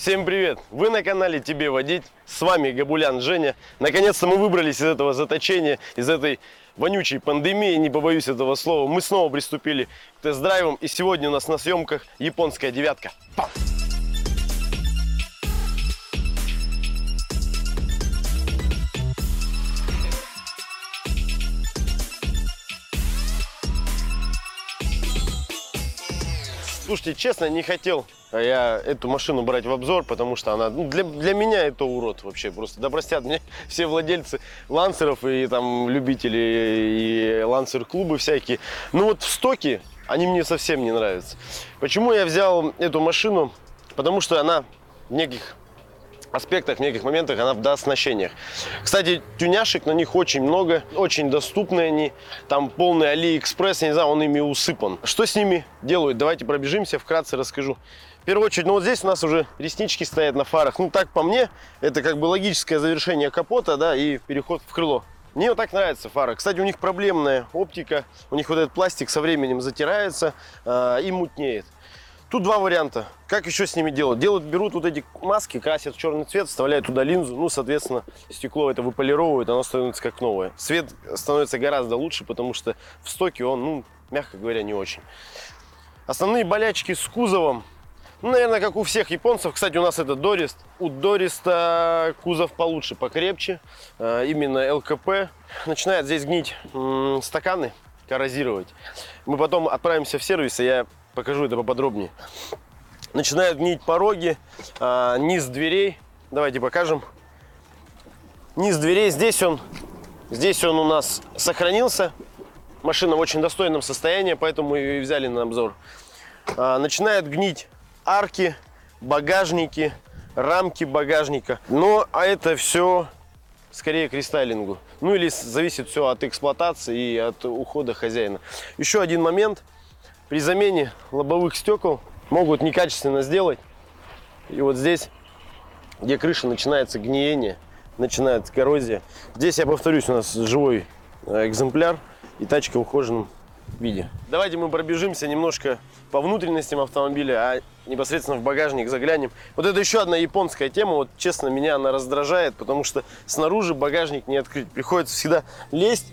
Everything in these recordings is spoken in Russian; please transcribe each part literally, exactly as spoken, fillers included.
Всем привет! Вы на канале Тебе водить, с вами Габулян Женя. Наконец-то мы выбрались из этого заточения, из этой вонючей пандемии, не побоюсь этого слова. Мы снова приступили к тест-драйвам, и сегодня у нас на съемках японская девятка. Пам! Слушайте, честно, не хотел я эту машину брать в обзор, потому что она, ну, для, для меня это урод вообще. Просто да простят мне все владельцы лансеров и там любители и лансер-клубы всякие. Ну вот в стоке они мне совсем не нравятся. Почему я взял эту машину? Потому что она в неких аспектах, в неких моментах она в дооснащениях. Кстати, тюняшек на них очень много, очень доступны они, там полный Алиэкспресс, я не знаю, он ими усыпан. Что с ними делают? Давайте пробежимся, вкратце расскажу. В первую очередь, ну вот здесь у нас уже реснички стоят на фарах, ну так по мне, это как бы логическое завершение капота, да, и переход в крыло. Мне вот так нравится фара. Кстати, у них проблемная оптика, у них вот этот пластик со временем затирается э, и мутнеет. Тут два варианта. Как еще с ними делать? Делают, берут вот эти маски, красят в черный цвет, вставляют туда линзу, ну, соответственно, стекло это выполировывает, оно становится как новое. Цвет становится гораздо лучше, потому что в стоке он, ну, мягко говоря, не очень. Основные болячки с кузовом, ну, наверное, как у всех японцев. Кстати, у нас это Дорист. У Дориста кузов получше, покрепче, именно ЛКП. Начинают здесь гнить стаканы, коррозировать. Мы потом отправимся в сервис, и я покажу это поподробнее. Начинают гнить пороги, а, низ дверей. Давайте покажем. Низ дверей. Здесь он, здесь он у нас сохранился. Машина в очень достойном состоянии, поэтому ее и взяли на обзор. А, начинают гнить арки, багажники, рамки багажника. Но а это все скорее к рестайлингу. Ну или зависит все от эксплуатации и от ухода хозяина. Еще один момент. При замене лобовых стекол могут некачественно сделать. И вот здесь, где крыша, начинается гниение, начинается коррозия. Здесь, я повторюсь, у нас живой экземпляр и тачка в ухоженном виде. Давайте мы пробежимся немножко по внутренностям автомобиля, а непосредственно в багажник заглянем. Вот это еще одна японская тема. Вот честно, меня она раздражает, потому что снаружи багажник не открыть. Приходится всегда лезть,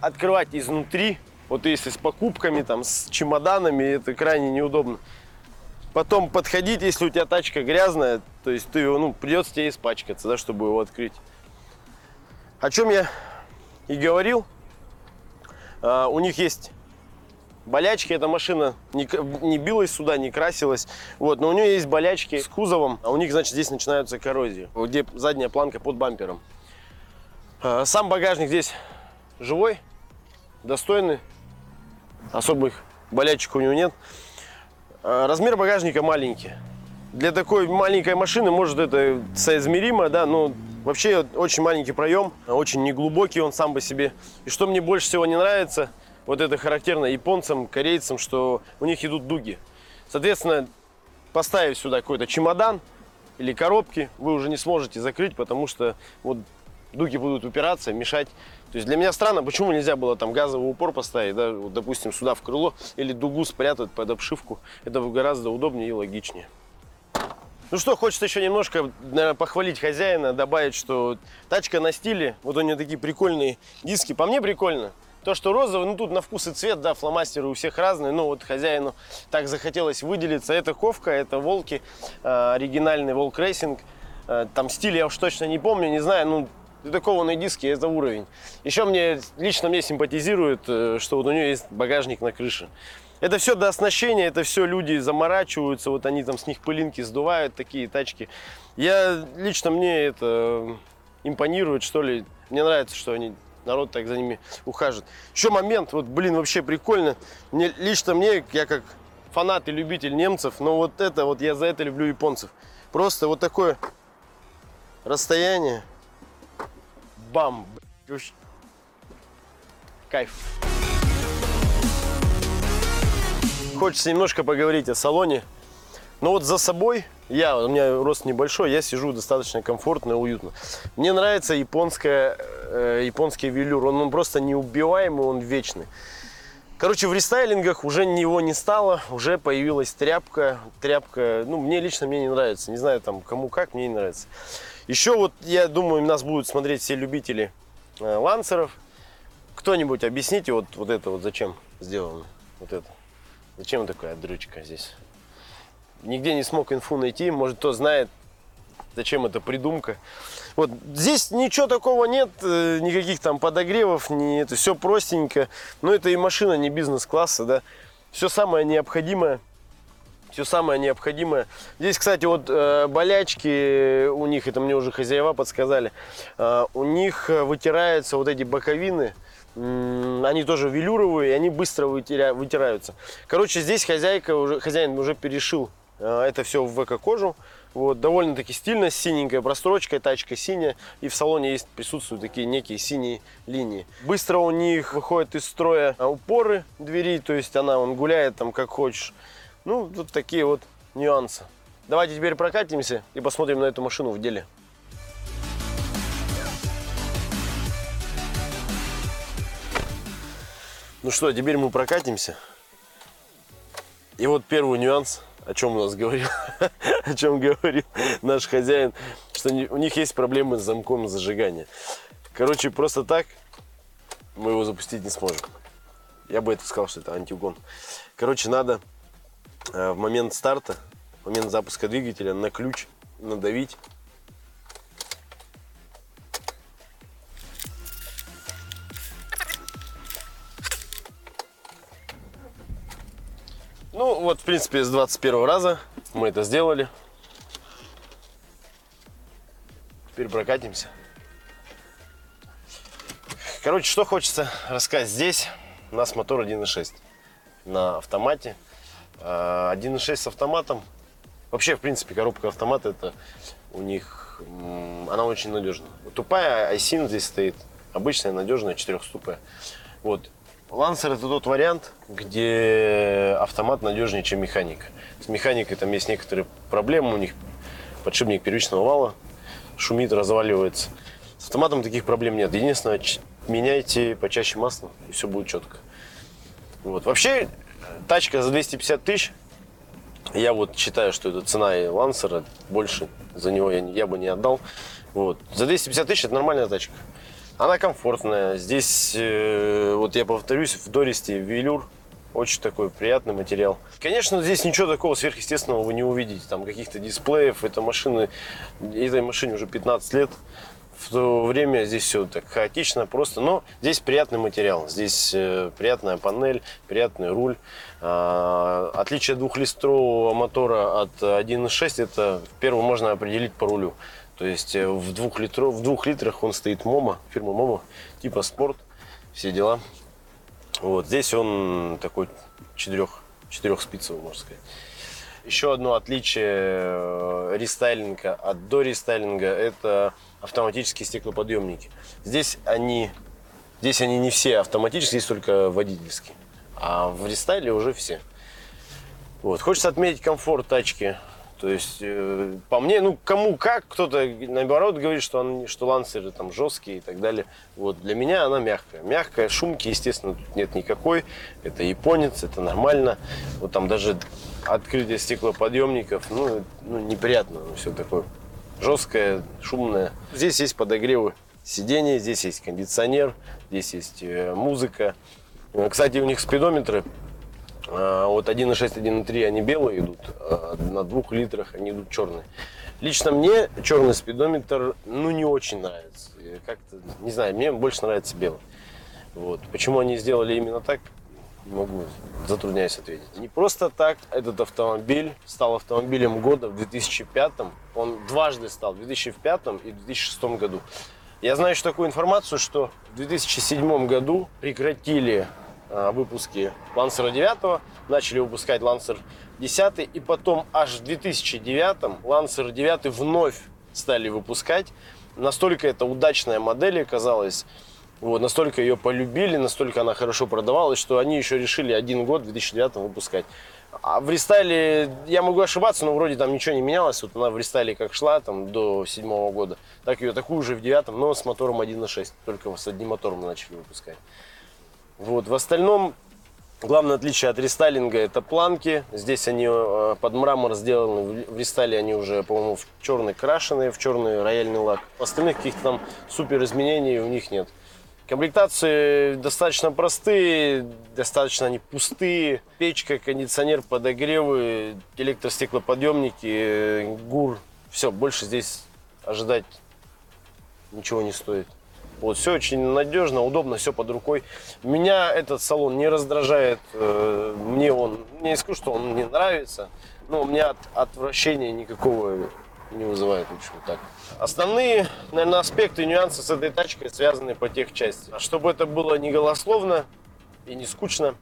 открывать изнутри. Вот если с покупками, там, с чемоданами, это крайне неудобно. Потом подходить, если у тебя тачка грязная, то есть ты, ну, придется тебе испачкаться, да, чтобы его открыть. О чем я и говорил. А, у них есть болячки. Эта машина не, не билась сюда, не красилась. Вот, но у нее есть болячки с кузовом. А у них, значит, здесь начинаются коррозии, где задняя планка под бампером. А, сам багажник здесь живой, достойный. Особых болячек у него нет. Размер багажника маленький. Для такой маленькой машины, может, это соизмеримо, да, но вообще очень маленький проем, очень неглубокий он сам по себе. И что мне больше всего не нравится, вот это характерно японцам, корейцам, что у них идут дуги. Соответственно, поставив сюда какой-то чемодан или коробки, вы уже не сможете закрыть, потому что вот дуги будут упираться, мешать. То есть для меня странно, почему нельзя было там газовый упор поставить, да, вот, допустим, сюда в крыло, или дугу спрятать под обшивку. Это гораздо удобнее и логичнее. Ну что, хочется еще немножко, наверное, похвалить хозяина, добавить, что тачка на стиле. Вот у нее такие прикольные диски. По мне прикольно. То, что розовый, ну тут на вкус и цвет, да, фломастеры у всех разные, но вот хозяину так захотелось выделиться. Это Ковка, это Волки, оригинальный Волк Рейсинг. Там стиль я уж точно не помню, не знаю, ну... Датакованные диски – это уровень. Еще мне, лично мне симпатизирует, что вот у нее есть багажник на крыше. Это все до оснащения, это все люди заморачиваются, вот они там с них пылинки сдувают, такие тачки. Я, лично мне это импонирует, что ли. Мне нравится, что они, народ так за ними ухаживает. Еще момент, вот, блин, вообще прикольно. Мне, лично мне, я как фанат и любитель немцев, но вот это, вот я за это люблю японцев. Просто вот такое расстояние. Бам! Кайф! Хочется немножко поговорить о салоне. Но вот за собой, я, у меня рост небольшой, я сижу достаточно комфортно и уютно. Мне нравится японская, э, японский велюр. Он, он просто неубиваемый, он вечный. Короче, в рестайлингах уже его не стало, уже появилась тряпка. Тряпка, ну, мне лично мне не нравится. Не знаю, там, кому как, мне не нравится. Еще вот, я думаю, нас будут смотреть все любители э, лансеров. Кто-нибудь объясните, вот, вот это вот зачем сделано? Вот это. Зачем такая дрючка здесь? Нигде не смог инфу найти, может, кто знает, зачем эта придумка. Вот здесь ничего такого нет, никаких там подогревов, не, это все простенько. Но это и машина не бизнес-класса, да. Все самое необходимое, все самое необходимое. Здесь, кстати, вот э, болячки у них, это мне уже хозяева подсказали, э, у них вытираются вот эти боковины. Они тоже велюровые, и они быстро вытеря... вытираются. Короче, здесь хозяйка уже, хозяин уже перешил э, это все в эко-кожу. Вот, довольно-таки стильно, с синенькой прострочкой, тачка синяя. И в салоне есть, присутствуют такие некие синие линии. Быстро у них выходят из строя упоры двери, то есть она он гуляет там как хочешь. Ну, вот такие вот нюансы. Давайте теперь прокатимся и посмотрим на эту машину в деле. Ну что, теперь мы прокатимся. И вот первый нюанс, о чем у нас говорил, о чем говорил наш хозяин, что у них есть проблемы с замком зажигания. Короче, просто так мы его запустить не сможем. Я бы это сказал, что это антиугон. Короче, надо в момент старта, в момент запуска двигателя на ключ надавить. Ну вот, в принципе, с двадцать первого раза мы это сделали. Теперь прокатимся. Короче, что хочется рассказать. Здесь у нас мотор один и шесть на автомате. один и шесть с автоматом. Вообще, в принципе, коробка автомата, это у них, она очень надежна. Тупая айсин здесь стоит. Обычная, надежная, четырехступая. Вот. Лансер — это тот вариант, где автомат надежнее, чем механика. С механикой там есть некоторые проблемы, у них подшипник первичного вала шумит, разваливается. С автоматом таких проблем нет. Единственное, меняйте почаще масло, и все будет четко. Вот. Вообще, тачка за двести пятьдесят тысяч, я вот считаю, что это цена и лансера, больше за него я, я бы не отдал. Вот. За двести пятьдесят тысяч это нормальная тачка. Она комфортная. Здесь, э, вот я повторюсь, в доресте велюр. Очень такой приятный материал. Конечно, здесь ничего такого сверхъестественного вы не увидите. Там каких-то дисплеев. Это машины, этой машине уже пятнадцать лет. В то время здесь все так хаотично, просто. Но здесь приятный материал. Здесь э, приятная панель, приятный руль. Э, отличие двухлитрового мотора от один и шесть, это в первую можно определить по рулю. То есть в двух, литров, в двух литрах он стоит МОМО, фирма МОМО, типа спорт, все дела. Вот здесь он такой четырех, четырехспицевый, можно сказать. Еще одно отличие рестайлинга от дорестайлинга — это автоматические стеклоподъемники. Здесь они, здесь они не все автоматические, здесь только водительские. А в рестайле уже все. Вот. Хочется отметить комфорт тачки. То есть, э, по мне, ну, кому как, кто-то, наоборот, говорит, что, он, что лансеры там жесткие и так далее. Вот, для меня она мягкая. Мягкая, шумки, естественно, тут нет никакой. Это японец, это нормально. Вот там даже открытие стеклоподъемников, ну, ну неприятно, ну, все такое жесткое, шумное. Здесь есть подогревы сидений, здесь есть кондиционер, здесь есть э, музыка. Кстати, у них спидометры. Вот один и шесть, один и три они белые идут, а на двух литрах они идут черные. Лично мне черный спидометр, ну, не очень нравится. Как-то, не знаю, мне больше нравится белый. Вот. Почему они сделали именно так, могу, затрудняюсь ответить. Не просто так этот автомобиль стал автомобилем года в две тысячи пятом. Он дважды стал, в две тысячи пятом и в две тысячи шестом году. Я знаю еще такую информацию, что в две тысячи седьмом году прекратили выпуски Лансера девятого, начали выпускать Лансер десятый, и потом аж в две тысячи девятом Лансер девятый вновь стали выпускать. Настолько это удачная модель оказалась, вот, настолько ее полюбили, настолько она хорошо продавалась, что они еще решили один год в две тысячи девятом выпускать. А в рестайле, я могу ошибаться, но вроде там ничего не менялось. Вот она в рестайле как шла там до седьмого года, так ее такую же в девятом, но с мотором один и шесть, только с одним мотором начали выпускать. Вот, в остальном Главное отличие от рестайлинга — это планки. Здесь они под мрамор сделаны, в рестайле они уже, по-моему, в черный крашеные, в черный рояльный лак. Остальных каких-то там супер изменений у них нет. Комплектации достаточно простые, достаточно они пустые. Печка, кондиционер, подогревы, электростеклоподъемники, ГУР. Все, больше здесь ожидать ничего не стоит. Вот, все очень надежно, удобно, все под рукой. Меня этот салон не раздражает. Мне он, не скажу, что он не нравится, но у меня от, отвращения никакого не вызывает, в общем, так. Основные, наверное, аспекты и нюансы с этой тачкой связаны по техчасти. Чтобы это было не голословно и не скучно,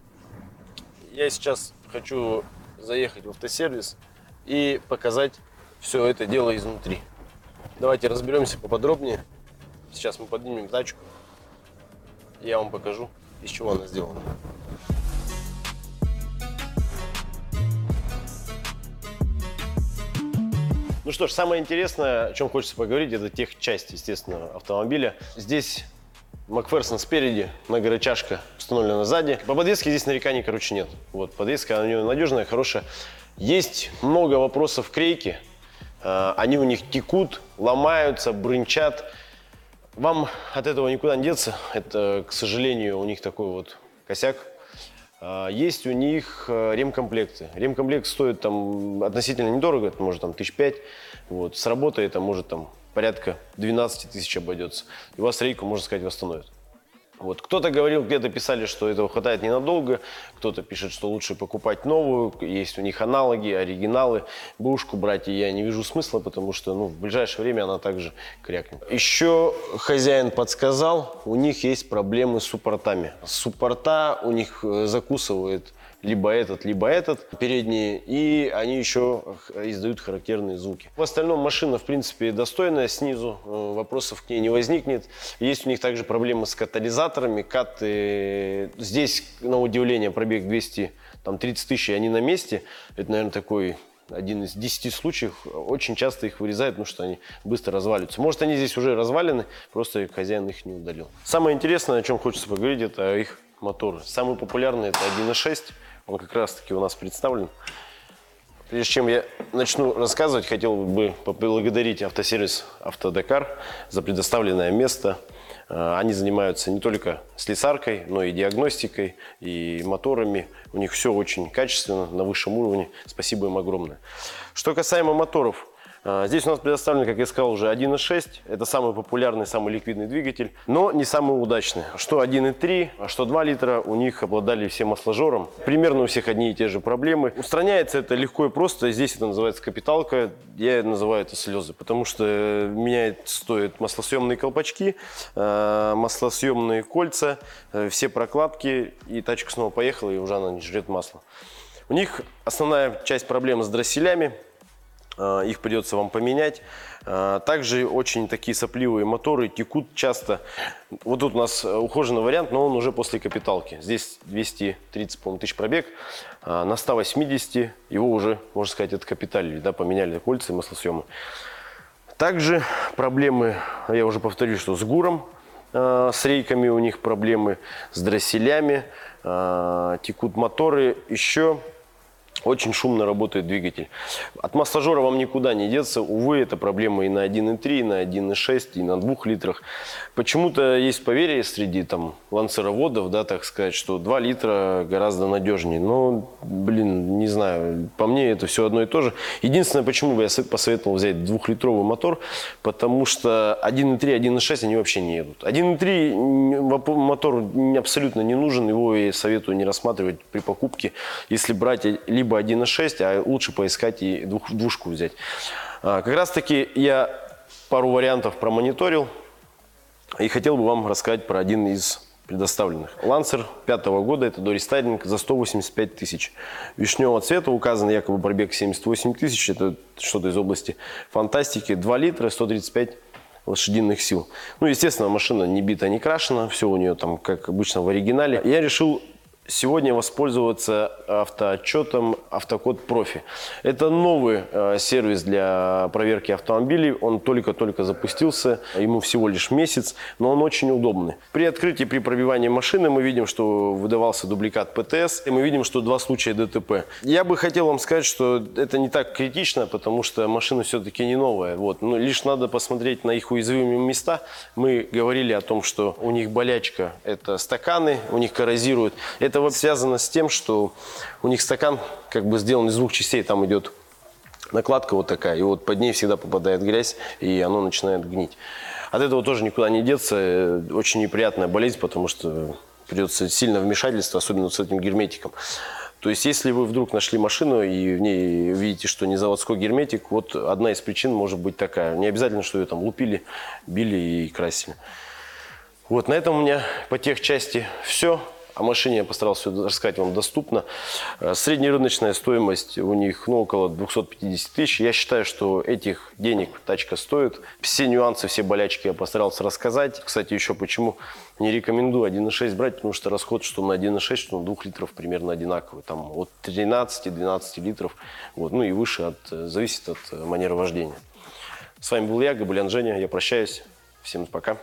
я сейчас хочу заехать в автосервис и показать все это дело изнутри. Давайте разберемся поподробнее. Сейчас мы поднимем тачку, я вам покажу, из чего она сделана. Ну что ж, самое интересное, о чем хочется поговорить, это техчасть, естественно, автомобиля. Здесь McPherson спереди, многорычажка установлена сзади. По подвеске здесь нареканий, короче, нет. Вот, подвеска, она у нее надежная, хорошая. Есть много вопросов к рейке. Они у них текут, ломаются, брынчат. Вам от этого никуда не деться. Это, к сожалению, у них такой вот косяк. Есть у них ремкомплекты. Ремкомплект стоит там относительно недорого, это может там тысяч пять. Вот. С работой это может там порядка двенадцати тысяч обойдется. И у вас рейку, можно сказать, восстановят. Вот. Кто-то говорил, где-то писали, что этого хватает ненадолго. Кто-то пишет, что лучше покупать новую. Есть у них аналоги, оригиналы. Бэушку брать я не вижу смысла, потому что, ну, в ближайшее время она также крякнет. Еще хозяин подсказал, у них есть проблемы с суппортами. Суппорта у них закусывает либо этот, либо этот, передние, и они еще издают характерные звуки. В остальном машина, в принципе, достойная снизу, вопросов к ней не возникнет. Есть у них также проблемы с катализаторами. Каты, здесь, на удивление, пробег двести тридцать тысяч, они на месте. Это, наверное, такой один из десяти случаев. Очень часто их вырезают, потому что они быстро разваливаются. Может, они здесь уже развалены, просто хозяин их не удалил. Самое интересное, о чем хочется поговорить, это их моторы. Самый популярный — это один и шесть. Он как раз-таки у нас представлен. Прежде чем я начну рассказывать, хотел бы поблагодарить автосервис «Автодекар» за предоставленное место. Они занимаются не только слесаркой, но и диагностикой, и моторами. У них все очень качественно, на высшем уровне. Спасибо им огромное. Что касаемо моторов. Здесь у нас предоставлен, как я сказал, уже один и шесть. Это самый популярный, самый ликвидный двигатель, но не самый удачный. Что один и три, что два литра, у них обладали все масложором. Примерно у всех одни и те же проблемы. Устраняется это легко и просто. Здесь это называется капиталка. Я называю это слезы, потому что менять стоит маслосъемные колпачки, маслосъемные кольца, все прокладки. И тачка снова поехала, и уже она не жрет масло. У них основная часть проблем с дросселями. Их придется вам поменять. Также очень такие сопливые моторы, текут часто. Вот тут у нас ухоженный вариант, но он уже после капиталки. Здесь двести тридцать тысяч пробег. На ста восьмидесяти его уже, можно сказать, откапиталили, да, поменяли кольца и маслосъемы. Также проблемы, я уже повторю, что с ГУРом, с рейками у них проблемы, с дросселями, текут моторы. Еще очень шумно работает двигатель. От массажера вам никуда не деться. Увы, это проблема и на один и три, и на один и шесть, и на двух литрах. Почему-то есть поверье среди там ланцероводов, да, так сказать, что два литра гораздо надежнее. Но, блин, не знаю, по мне это все одно и то же. Единственное, почему бы я посоветовал взять двухлитровый мотор, потому что один и три, один и шесть они вообще не едут. один и три мотор абсолютно не нужен, его я советую не рассматривать при покупке, если брать либо один и шесть, а лучше поискать и двух, двушку взять. Как раз таки я пару вариантов промониторил и хотел бы вам рассказать про один из предоставленных. Lancer пятого года, это дорестайлинг, за сто восемьдесят пять тысяч. Вишневого цвета, указан якобы пробег семьдесят восемь тысяч, это что-то из области фантастики. два литра, сто тридцать пять лошадиных сил. Ну, естественно, машина не бита, не крашена, все у нее там, как обычно, в оригинале. Я решил Сегодня воспользоваться автоотчетом «Автокод Профи». Это новый сервис для проверки автомобилей. Он только-только запустился, ему всего лишь месяц, но он очень удобный. При открытии, при пробивании машины мы видим, что выдавался дубликат ПТС, и мы видим, что два случая ДТП. Я бы хотел вам сказать, что это не так критично, потому что машина все-таки не новая. Вот. Но лишь надо посмотреть на их уязвимые места. Мы говорили о том, что у них болячка – это стаканы, у них коррозируют. Это вот связано с тем, что у них стакан как бы сделан из двух частей. Там идет накладка вот такая, и вот под ней всегда попадает грязь, и оно начинает гнить. От этого тоже никуда не деться. Очень неприятная болезнь, потому что придется сильно вмешательство, особенно вот с этим герметиком. То есть, если вы вдруг нашли машину и в ней видите, что не заводской герметик, вот одна из причин может быть такая. Не обязательно, что ее там лупили, били и красили. Вот на этом у меня по техчасти все. О машине я постарался рассказать вам доступно. Среднерыночная стоимость у них ну, около двухсот пятидесяти тысяч. Я считаю, что этих денег тачка стоит. Все нюансы, все болячки я постарался рассказать. Кстати, еще почему не рекомендую один и шесть брать, потому что расход что на один и шесть, что на двух литров примерно одинаковый. Там от тринадцати до двенадцати литров, вот, ну и выше от, зависит от манеры вождения. С вами был я, Габулян Женя. Я прощаюсь. Всем пока.